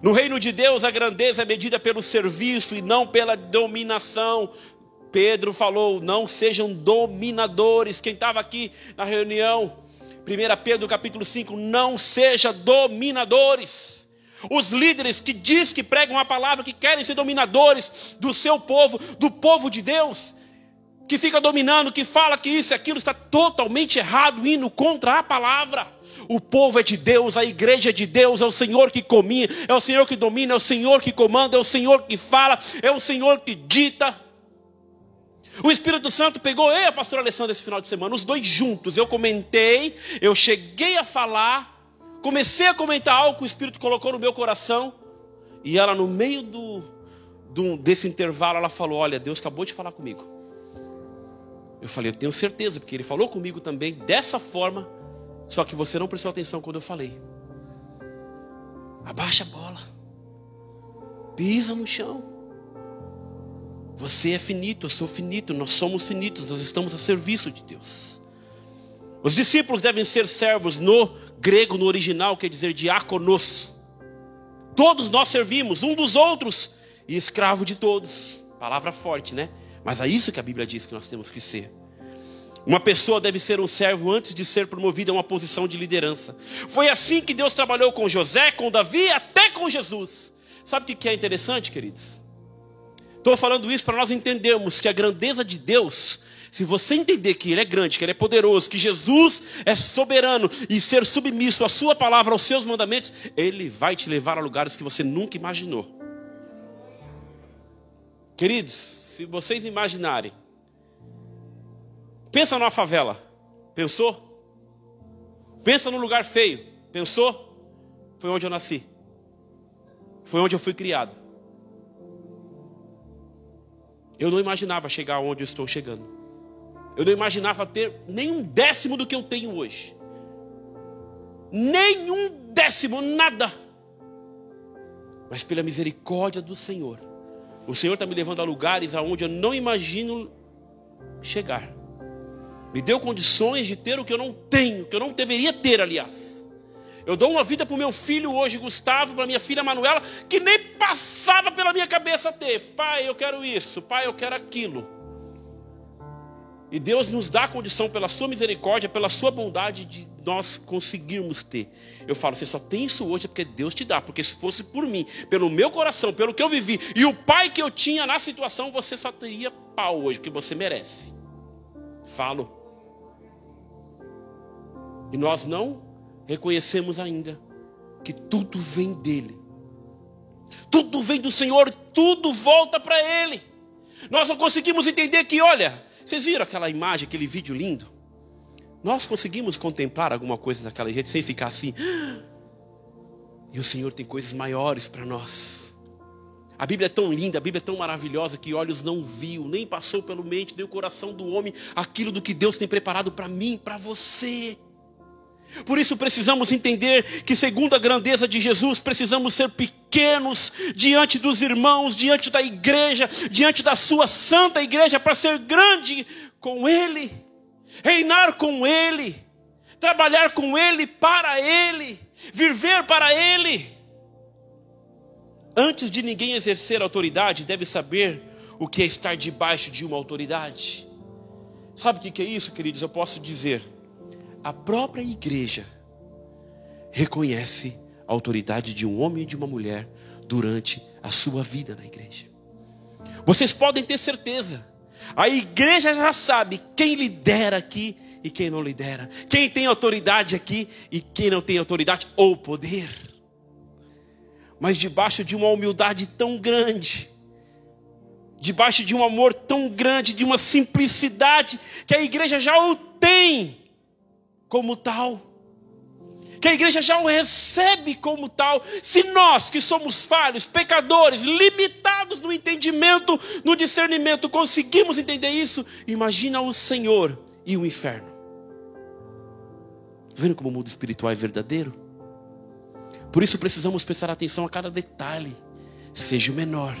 No reino de Deus, a grandeza é medida pelo serviço e não pela dominação. Pedro falou: não sejam dominadores. Quem estava aqui na reunião, 1 Pedro capítulo 5, não sejam dominadores. Os líderes que diz que pregam a palavra, que querem ser dominadores do seu povo, do povo de Deus, que fica dominando, que fala que isso e aquilo, está totalmente errado, indo contra a palavra. O povo é de Deus, a igreja é de Deus, é o Senhor que comia, é o Senhor que domina, é o Senhor que comanda, é o Senhor que fala, é o Senhor que dita. O Espírito Santo pegou eu e a pastora Alessandra esse final de semana, os dois juntos. Eu comentei, eu cheguei a falar, comecei a comentar algo que o Espírito colocou no meu coração. E ela, no meio desse intervalo, ela falou: olha, Deus acabou de falar comigo. Eu falei: eu tenho certeza, porque Ele falou comigo também dessa forma. Só que você não prestou atenção quando eu falei. Abaixa a bola. Pisa no chão. Você é finito, eu sou finito, nós somos finitos, nós estamos a serviço de Deus. Os discípulos devem ser servos, no grego, no original, quer dizer diáconos. Todos nós servimos, um dos outros, e escravo de todos. Palavra forte, né? Mas é isso que a Bíblia diz que nós temos que ser. Uma pessoa deve ser um servo antes de ser promovida a uma posição de liderança. Foi assim que Deus trabalhou com José, com Davi, até com Jesus. Sabe o que é interessante, queridos? Estou falando isso para nós entendermos que a grandeza de Deus, se você entender que Ele é grande, que Ele é poderoso, que Jesus é soberano, e ser submisso à sua palavra, aos seus mandamentos, Ele vai te levar a lugares que você nunca imaginou. Queridos, se vocês imaginarem, pensa numa favela, pensou? Pensa num lugar feio, pensou? Foi onde eu nasci. Foi onde eu fui criado. Eu não imaginava chegar onde eu estou chegando. Eu não imaginava ter nem um décimo do que eu tenho hoje. Nem um décimo, nada. Mas pela misericórdia do Senhor, o Senhor está me levando a lugares aonde eu não imagino chegar. Me deu condições de ter o que eu não tenho, que eu não deveria ter, aliás. Eu dou uma vida para o meu filho hoje, Gustavo, para minha filha Manuela, que nem passava pela minha cabeça ter. Pai, eu quero isso. Pai, eu quero aquilo. E Deus nos dá a condição, pela sua misericórdia, pela sua bondade, de nós conseguirmos ter. Eu falo, você só tem isso hoje porque Deus te dá. Porque se fosse por mim, pelo meu coração, pelo que eu vivi, e o pai que eu tinha na situação, você só teria pau hoje, porque você merece. Falo. E nós não reconhecemos ainda que tudo vem dEle. Tudo vem do Senhor, tudo volta para Ele. Nós não conseguimos entender que, olha, vocês viram aquela imagem, aquele vídeo lindo? Nós conseguimos contemplar alguma coisa daquela gente sem ficar assim. E o Senhor tem coisas maiores para nós. A Bíblia é tão linda, a Bíblia é tão maravilhosa que olhos não viu, nem passou pela mente, nem o coração do homem, aquilo do que Deus tem preparado para mim, para você. Por isso precisamos entender que, segundo a grandeza de Jesus, precisamos ser pequenos diante dos irmãos, diante da igreja, diante da sua santa igreja, para ser grande com Ele. reinar com Ele, trabalhar com Ele, para Ele, viver para Ele. Antes de ninguém exercer autoridade, deve saber o que é estar debaixo de uma autoridade. Sabe o que é isso, queridos? Eu posso dizer, a própria igreja reconhece a autoridade de um homem e de uma mulher durante a sua vida na igreja. Vocês podem ter certeza, a igreja já sabe quem lidera aqui e quem não lidera, quem tem autoridade aqui e quem não tem autoridade ou poder. Mas debaixo de uma humildade tão grande, debaixo de um amor tão grande, de uma simplicidade, que a igreja já o tem como tal, que a igreja já o recebe como tal. Se nós que somos falhos, pecadores, limitados no entendimento, no discernimento, conseguimos entender isso, imagina o Senhor e o inferno. Vendo como o mundo espiritual é verdadeiro? Por isso precisamos prestar atenção a cada detalhe, seja o menor.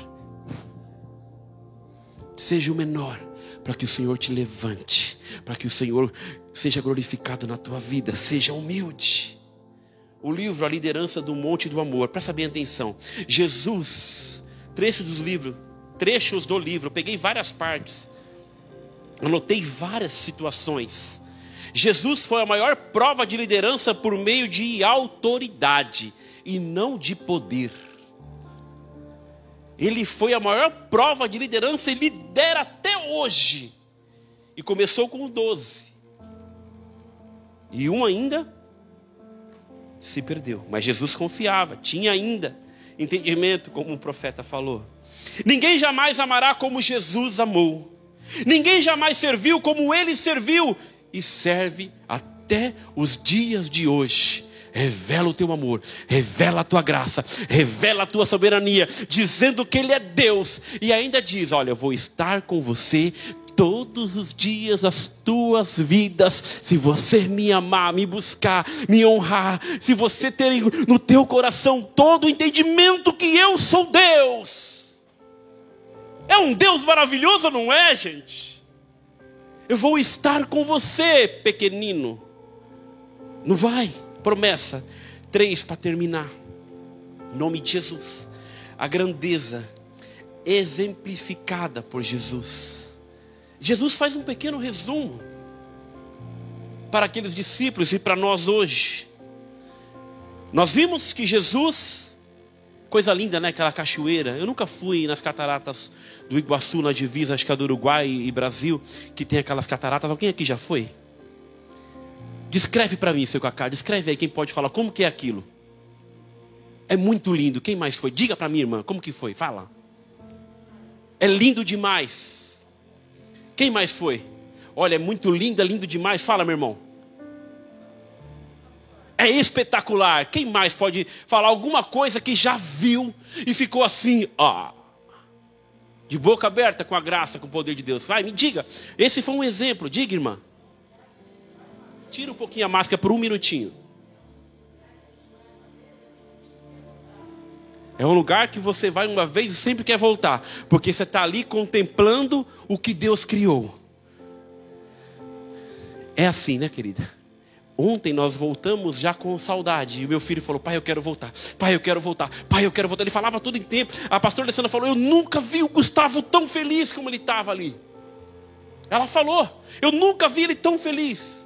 Seja o menor, para que o Senhor te levante, para que o Senhor seja glorificado na tua vida, seja humilde. O livro A Liderança do Monte do Amor, presta bem atenção. Jesus, trechos do livro, eu peguei várias partes, anotei várias situações. Jesus foi a maior prova de liderança por meio de autoridade e não de poder. Ele foi a maior prova de liderança e lidera até hoje. E começou com 12. E um ainda se perdeu. Mas Jesus confiava, tinha ainda entendimento, como o profeta falou. Ninguém jamais amará como Jesus amou. Ninguém jamais serviu como Ele serviu. E serve até os dias de hoje. Revela o teu amor, revela a tua graça, revela a tua soberania, dizendo que Ele é Deus. E ainda diz, olha, eu vou estar com você todos os dias das tuas vidas, se você me amar, me buscar, me honrar, se você ter no teu coração todo o entendimento que eu sou Deus. É um Deus maravilhoso, não é, gente? Eu vou estar com você, pequenino. Não vai? Promessa 3 para terminar. Em nome de Jesus. A grandeza exemplificada por Jesus. Jesus faz um pequeno resumo para aqueles discípulos e para nós hoje. Nós vimos que Jesus, coisa linda, né? Aquela cachoeira. Eu nunca fui nas cataratas do Iguaçu, na divisa, acho que é do Uruguai e Brasil, que tem aquelas cataratas. Alguém aqui já foi? Descreve para mim, seu Cacá, descreve aí quem pode falar como que é aquilo. É muito lindo. Quem mais foi? Diga para mim, irmã, como que foi? Fala. É lindo demais. Quem mais foi? Olha, é lindo demais. Fala, meu irmão. É espetacular. Quem mais pode falar alguma coisa que já viu e ficou assim, ó, de boca aberta com a graça, com o poder de Deus? Vai, me diga. Esse foi um exemplo. Diga, irmã. Tira um pouquinho a máscara por um minutinho. É um lugar que você vai uma vez e sempre quer voltar. Porque você está ali contemplando o que Deus criou. É assim, né, querida? Ontem nós voltamos já com saudade. E o meu filho falou, pai, eu quero voltar. Pai, eu quero voltar. Pai, eu quero voltar. Ele falava todo em tempo. A pastora Alessandra falou, eu nunca vi o Gustavo tão feliz como ele estava ali. Ela falou, eu nunca vi ele tão feliz.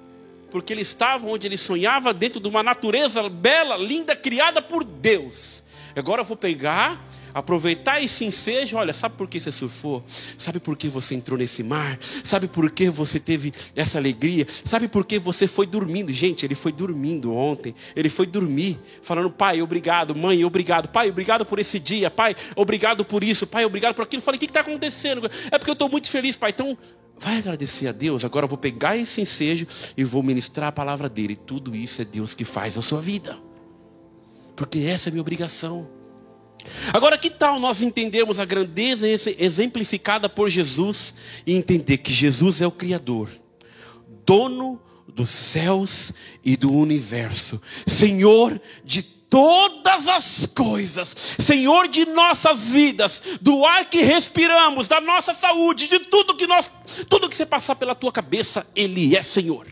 Porque ele estava onde ele sonhava, dentro de uma natureza bela, linda, criada por Deus. Agora eu vou pegar, aproveitar esse ensejo. Olha, sabe por que você surfou? Sabe por que você entrou nesse mar? Sabe por que você teve essa alegria? Sabe por que você foi dormindo? Gente, ele foi dormindo ontem. Ele foi dormir, falando, pai, obrigado. Mãe, obrigado. Pai, obrigado por esse dia. Pai, obrigado por isso. Pai, obrigado por aquilo. Eu falei, o que está acontecendo? É porque eu estou muito feliz, pai. Então... vai agradecer a Deus. Agora eu vou pegar esse ensejo e vou ministrar a palavra dele. Tudo isso é Deus que faz na sua vida. Porque essa é a minha obrigação. Agora, que tal nós entendermos a grandeza exemplificada por Jesus e entender que Jesus é o Criador, dono dos céus e do universo, Senhor de todas as coisas, Senhor de nossas vidas, do ar que respiramos, da nossa saúde, de tudo que você passar pela tua cabeça, Ele é Senhor.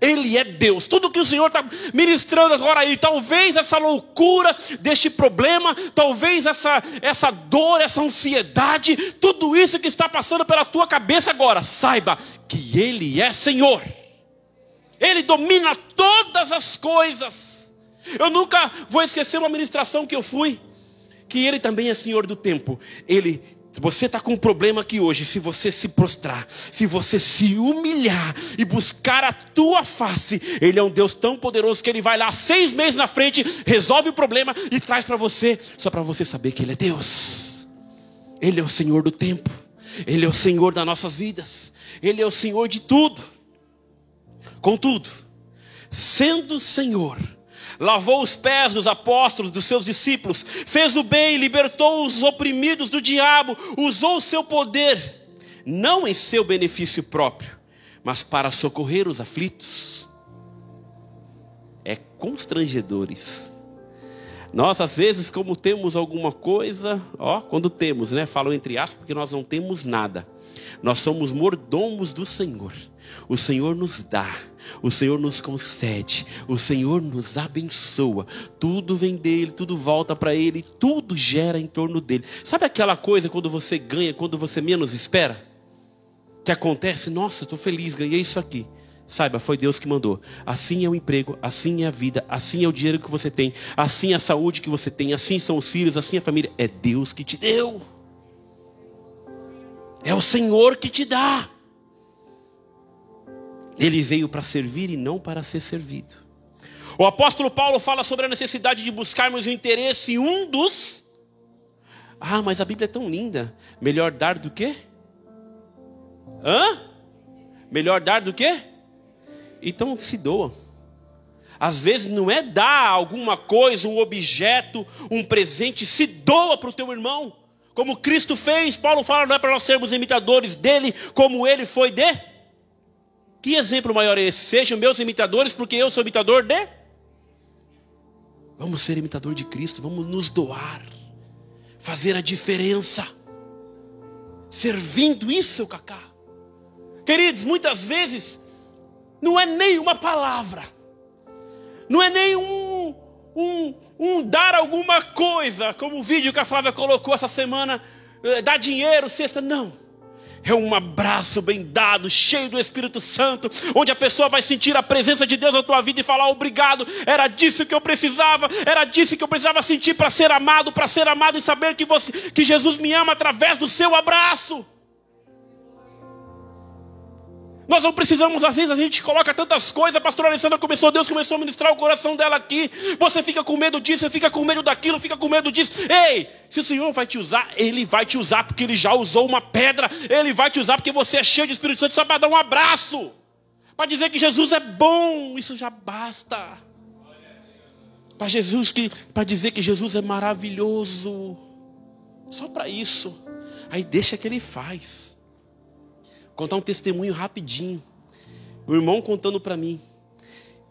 Ele é Deus. Tudo que o Senhor está ministrando agora aí, talvez essa loucura deste problema, talvez essa dor, essa ansiedade, tudo isso que está passando pela tua cabeça agora, saiba que Ele é Senhor. Ele domina todas as coisas. Eu nunca vou esquecer uma ministração que eu fui, que Ele também é Senhor do tempo. Se você está com um problema aqui hoje, se você se prostrar, se você se humilhar e buscar a tua face, Ele é um Deus tão poderoso que Ele vai lá 6 meses na frente, resolve o problema e traz para você, só para você saber que Ele é Deus. Ele é o Senhor do tempo, Ele é o Senhor das nossas vidas, Ele é o Senhor de tudo. Contudo, sendo Senhor, lavou os pés dos apóstolos, dos seus discípulos, fez o bem, libertou os oprimidos do diabo, usou o seu poder, não em seu benefício próprio, mas para socorrer os aflitos. É constrangedores. Nós, às vezes, como temos alguma coisa, quando temos, falo entre aspas, porque nós não temos nada. Nós somos mordomos do Senhor. O Senhor nos dá, o Senhor nos concede, o Senhor nos abençoa. Tudo vem dEle, tudo volta para Ele, tudo gera em torno dEle. Sabe aquela coisa quando você ganha, quando você menos espera? Que acontece, nossa, estou feliz, ganhei isso aqui. Saiba, foi Deus que mandou. Assim é o emprego, assim é a vida, assim é o dinheiro que você tem, assim é a saúde que você tem, assim são os filhos, assim é a família. É Deus que te deu. É o Senhor que te dá. Ele veio para servir e não para ser servido. O apóstolo Paulo fala sobre a necessidade de buscarmos o interesse um dos... Ah, mas a Bíblia é tão linda. Melhor dar do que? Melhor dar do que? Então se doa. Às vezes não é dar alguma coisa, um objeto, um presente. Se doa para o teu irmão. Como Cristo fez, Paulo fala, não é para nós sermos imitadores dele, como ele foi de? Que exemplo maior é esse? Sejam meus imitadores, porque eu sou imitador de? Vamos ser imitador de Cristo, vamos nos doar, fazer a diferença, servindo isso, Cacá. Queridos, muitas vezes, não é nem uma palavra, não é nem um dar alguma coisa, como o vídeo que a Flávia colocou essa semana, dar dinheiro, cesta, não. É um abraço bem dado, cheio do Espírito Santo, onde a pessoa vai sentir a presença de Deus na tua vida e falar obrigado, era disso que eu precisava sentir para ser amado e saber que Jesus me ama através do seu abraço. Nós não precisamos, às vezes a gente coloca tantas coisas. A pastora Alessandra Deus começou a ministrar o coração dela aqui. Você fica com medo disso, você fica com medo daquilo, fica com medo disso. Ei, se o Senhor vai te usar, Ele vai te usar porque Ele já usou uma pedra. Ele vai te usar porque você é cheio de Espírito Santo só para dar um abraço. Para dizer que Jesus é bom, isso já basta. Para dizer que Jesus é maravilhoso. Só para isso. Aí deixa que Ele faz. Contar um testemunho rapidinho. O irmão contando para mim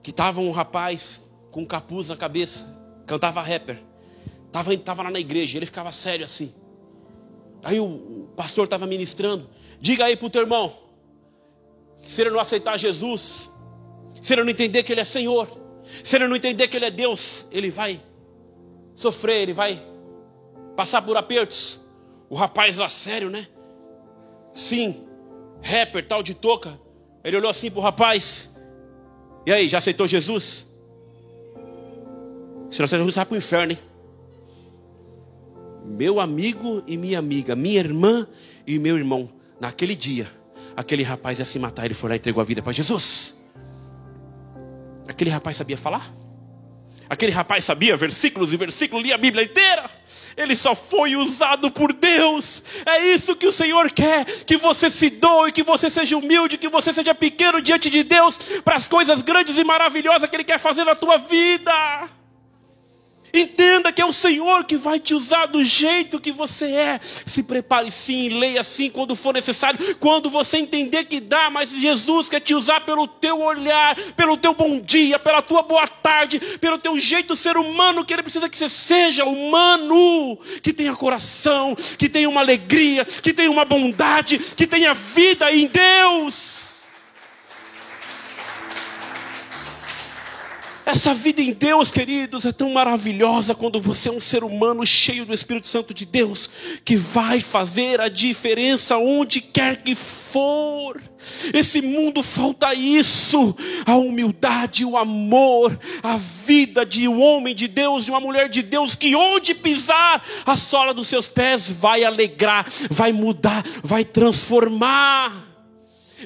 que estava um rapaz com um capuz na cabeça, cantava rapper, estava lá na igreja, ele ficava sério assim. Aí o pastor estava ministrando, diga aí pro teu irmão que se ele não aceitar Jesus, se ele não entender que ele é Senhor, se ele não entender que ele é Deus, ele vai sofrer, ele vai passar por apertos. O rapaz lá sério, sim, rapper, tal de touca. Ele olhou assim pro rapaz. E aí, já aceitou Jesus? Se não aceitou Jesus, vai pro inferno, hein? Meu amigo e minha amiga, minha irmã e meu irmão. Naquele dia, aquele rapaz ia se matar. Ele foi lá e entregou a vida para Jesus. Aquele rapaz sabia falar? Aquele rapaz sabia versículos e versículos, lia a Bíblia inteira. Ele só foi usado por Deus. É isso que o Senhor quer, que você se doe, que você seja humilde, que você seja pequeno diante de Deus, para as coisas grandes e maravilhosas que Ele quer fazer na tua vida. Entenda que é o Senhor que vai te usar do jeito que você é. Se prepare sim, leia sim quando for necessário. Quando você entender que dá, mas Jesus quer te usar pelo teu olhar, pelo teu bom dia, pela tua boa tarde, pelo teu jeito ser humano, que Ele precisa que você seja humano, que tenha coração, que tenha uma alegria, que tenha uma bondade, que tenha vida em Deus. Essa vida em Deus, queridos, é tão maravilhosa quando você é um ser humano cheio do Espírito Santo de Deus, que vai fazer a diferença onde quer que for. Esse mundo falta isso, a humildade, o amor, a vida de um homem de Deus, de uma mulher de Deus, que onde pisar a sola dos seus pés vai alegrar, vai mudar, vai transformar.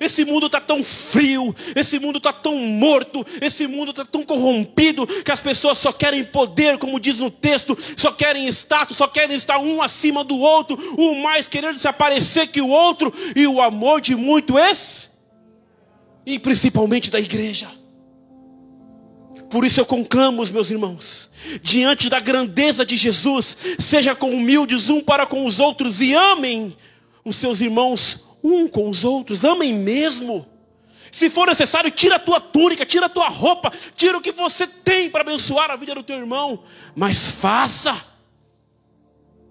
Esse mundo está tão frio, esse mundo está tão morto, esse mundo está tão corrompido, que as pessoas só querem poder, como diz no texto, só querem status, só querem estar um acima do outro, o mais querendo se aparecer que o outro, e o amor de muito esse, e principalmente da igreja. Por isso eu conclamo os meus irmãos, diante da grandeza de Jesus, seja com humildes um para com os outros, e amem os seus irmãos um com os outros, amem mesmo. Se for necessário, tira a tua túnica, tira a tua roupa, tira o que você tem para abençoar a vida do teu irmão, mas faça,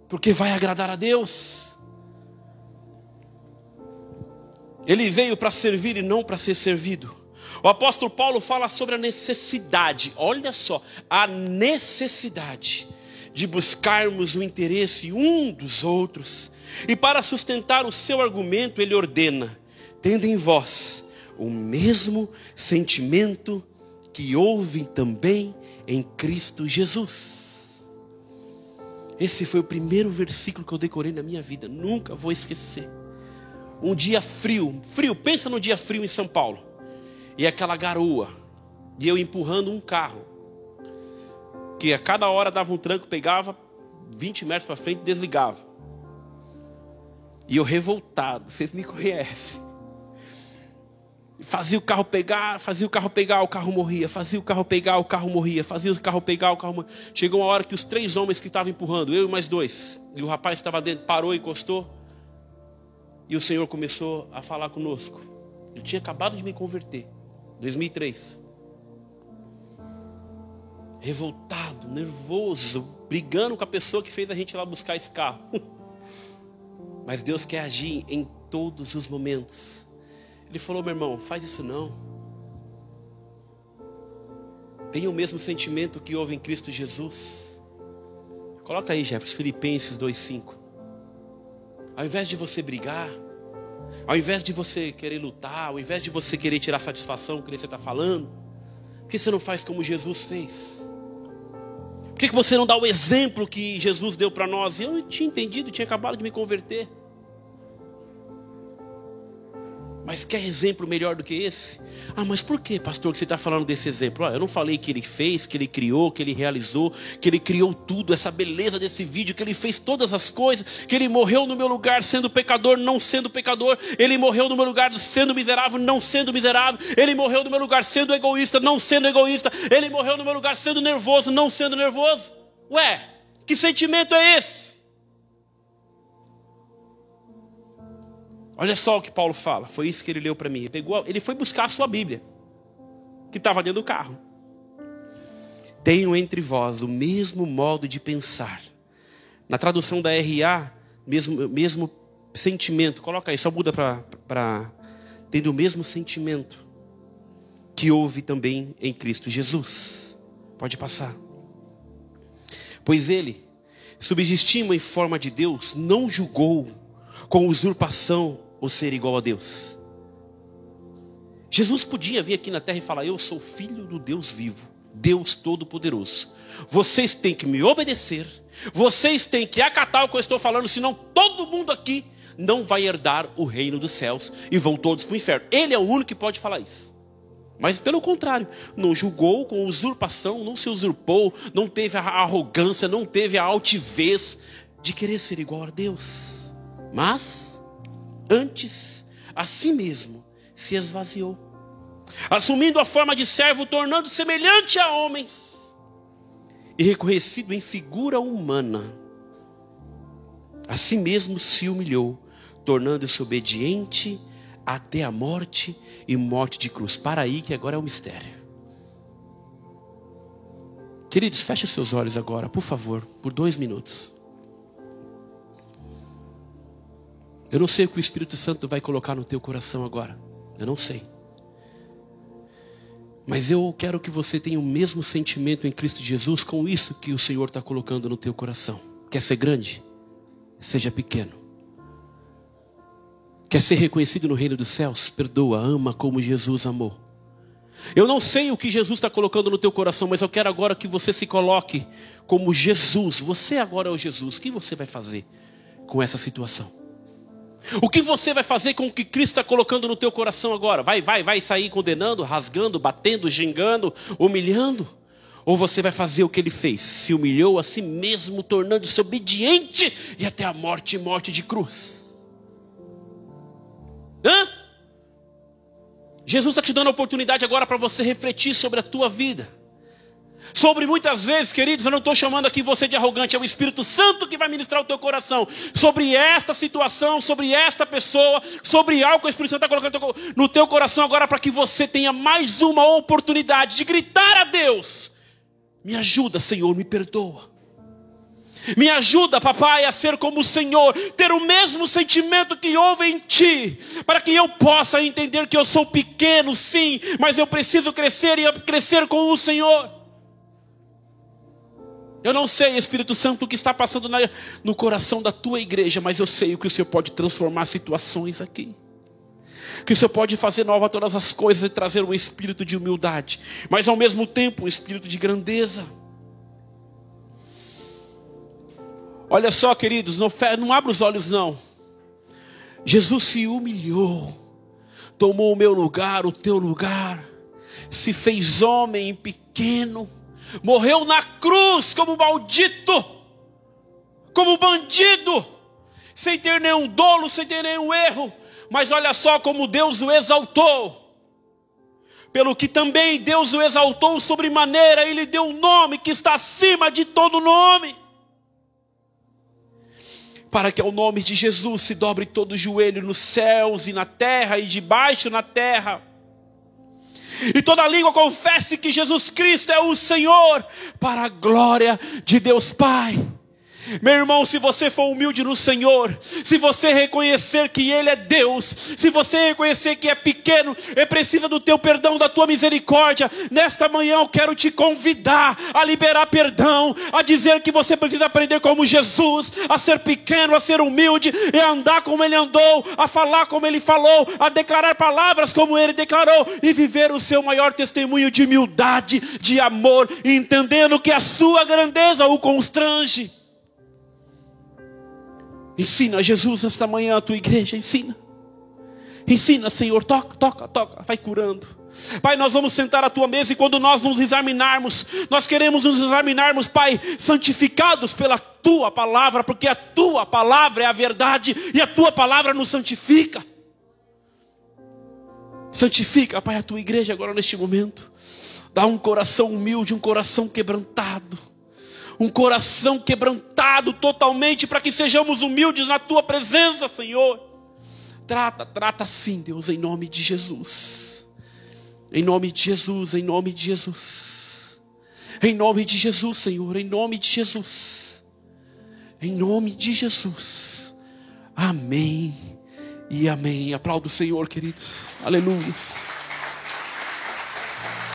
porque vai agradar a Deus. Ele veio para servir e não para ser servido. O apóstolo Paulo fala sobre a necessidade, olha só, a necessidade de buscarmos o interesse um dos outros. E para sustentar o seu argumento, ele ordena: tendo em vós o mesmo sentimento que houve também em Cristo Jesus. Esse foi o primeiro versículo que eu decorei na minha vida, nunca vou esquecer. Um dia frio, pensa no dia frio em São Paulo. E aquela garoa, e eu empurrando um carro, que a cada hora dava um tranco, pegava 20 metros para frente e desligava. E eu revoltado, vocês me conhecem. Fazia o carro pegar, o carro morria. Fazia o carro pegar, o carro morria. Chegou uma hora que os três homens que estavam empurrando, eu e mais dois, e o rapaz que estava dentro, parou, encostou. E o Senhor começou a falar conosco. Eu tinha acabado de me converter, 2003. Revoltado, nervoso, brigando com a pessoa que fez a gente ir lá buscar esse carro. Mas Deus quer agir em todos os momentos. Ele falou: meu irmão, faz isso não. Tenha o mesmo sentimento que houve em Cristo Jesus. Coloca aí, Jefferson, Filipenses 2:5. Ao invés de você brigar, ao invés de você querer lutar, ao invés de você querer tirar satisfação do que você está falando, por que você não faz como Jesus fez? Por que você não dá o exemplo que Jesus deu para nós? Eu tinha entendido, tinha acabado de me converter. Mas quer exemplo melhor do que esse? Ah, mas por que, pastor, que você está falando desse exemplo? Ah, eu não falei que ele fez, que ele criou, que ele realizou, que ele criou tudo, essa beleza desse vídeo, que ele fez todas as coisas, que ele morreu no meu lugar sendo pecador, não sendo pecador, ele morreu no meu lugar sendo miserável, não sendo miserável, ele morreu no meu lugar sendo egoísta, não sendo egoísta, ele morreu no meu lugar sendo nervoso, não sendo nervoso. Ué, que sentimento é esse? Olha só o que Paulo fala. Foi isso que ele leu para mim. Ele foi buscar a sua Bíblia, que estava dentro do carro. Tenho entre vós o mesmo modo de pensar. Na tradução da RA, mesmo sentimento. Coloca aí, só muda para... Tendo o mesmo sentimento que houve também em Cristo Jesus. Pode passar. Pois ele, subsistindo em forma de Deus, não julgou com usurpação ou ser igual a Deus. Jesus podia vir aqui na terra e falar: eu sou filho do Deus vivo, Deus Todo-Poderoso. Vocês têm que me obedecer, vocês têm que acatar o que eu estou falando, senão todo mundo aqui não vai herdar o reino dos céus e vão todos para o inferno. Ele é o único que pode falar isso. Mas pelo contrário, não julgou com usurpação, não se usurpou, não teve a arrogância, não teve a altivez de querer ser igual a Deus. Mas, antes, a si mesmo se esvaziou, assumindo a forma de servo, tornando-se semelhante a homens, e reconhecido em figura humana, a si mesmo se humilhou, tornando-se obediente até a morte e morte de cruz. Para aí que agora é um mistério. Queridos, feche seus olhos agora, por favor, por 2 minutos. Eu não sei o que o Espírito Santo vai colocar no teu coração agora. Eu não sei. Mas eu quero que você tenha o mesmo sentimento em Cristo Jesus com isso que o Senhor está colocando no teu coração. Quer ser grande? Seja pequeno. Quer ser reconhecido no reino dos céus? Perdoa, ama como Jesus amou. Eu não sei o que Jesus está colocando no teu coração, mas eu quero agora que você se coloque como Jesus. Você agora é o Jesus. O que você vai fazer com essa situação? O que você vai fazer com o que Cristo está colocando no teu coração agora? Vai sair condenando, rasgando, batendo, gingando, humilhando? Ou você vai fazer o que ele fez? Se humilhou a si mesmo, tornando-se obediente e até a morte e morte de cruz. Jesus está te dando a oportunidade agora para você refletir sobre a tua vida. Sobre muitas vezes, queridos, eu não estou chamando aqui você de arrogante, é o Espírito Santo que vai ministrar o teu coração. Sobre esta situação, sobre esta pessoa, sobre algo que o Espírito Santo está colocando no teu coração agora para que você tenha mais uma oportunidade de gritar a Deus. Me ajuda, Senhor, me perdoa. Me ajuda, papai, a ser como o Senhor, ter o mesmo sentimento que houve em ti, para que eu possa entender que eu sou pequeno, sim, mas eu preciso crescer e crescer com o Senhor. Eu não sei, Espírito Santo, o que está passando no coração da tua igreja, mas eu sei o que o Senhor pode transformar situações aqui. Que o Senhor pode fazer nova todas as coisas e trazer um espírito de humildade, mas ao mesmo tempo um espírito de grandeza. Olha só, queridos, não abra os olhos não. Jesus se humilhou, tomou o meu lugar, o teu lugar, se fez homem pequeno, morreu na cruz como maldito, como bandido, sem ter nenhum dolo, sem ter nenhum erro, mas olha só como Deus o exaltou. Pelo que também Deus o exaltou sobremaneira, ele deu um nome que está acima de todo nome. Para que ao nome de Jesus se dobre todo o joelho nos céus e na terra e debaixo na terra. E toda língua confesse que Jesus Cristo é o Senhor, para a glória de Deus Pai. Meu irmão, se você for humilde no Senhor, se você reconhecer que Ele é Deus, se você reconhecer que é pequeno e precisa do teu perdão, da tua misericórdia, nesta manhã eu quero te convidar a liberar perdão, a dizer que você precisa aprender como Jesus, a ser pequeno, a ser humilde, a andar como Ele andou, a falar como Ele falou, a declarar palavras como Ele declarou, e viver o seu maior testemunho de humildade, de amor, entendendo que a sua grandeza o constrange. Ensina, Jesus, esta manhã a tua igreja, ensina. Ensina, Senhor, toca, vai curando. Pai, nós vamos sentar à tua mesa e quando nós nos examinarmos, nós queremos nos examinarmos, Pai, santificados pela tua palavra, porque a tua palavra é a verdade e a tua palavra nos santifica. Santifica, Pai, a tua igreja agora neste momento. Dá um coração humilde, um coração quebrantado. Um coração quebrantado totalmente, para que sejamos humildes na tua presença, Senhor. Trata sim, Deus, em nome de Jesus. Em nome de Jesus, em nome de Jesus. Em nome de Jesus, Senhor, em nome de Jesus. Em nome de Jesus. Amém e amém. Aplauda o Senhor, queridos. Aleluia.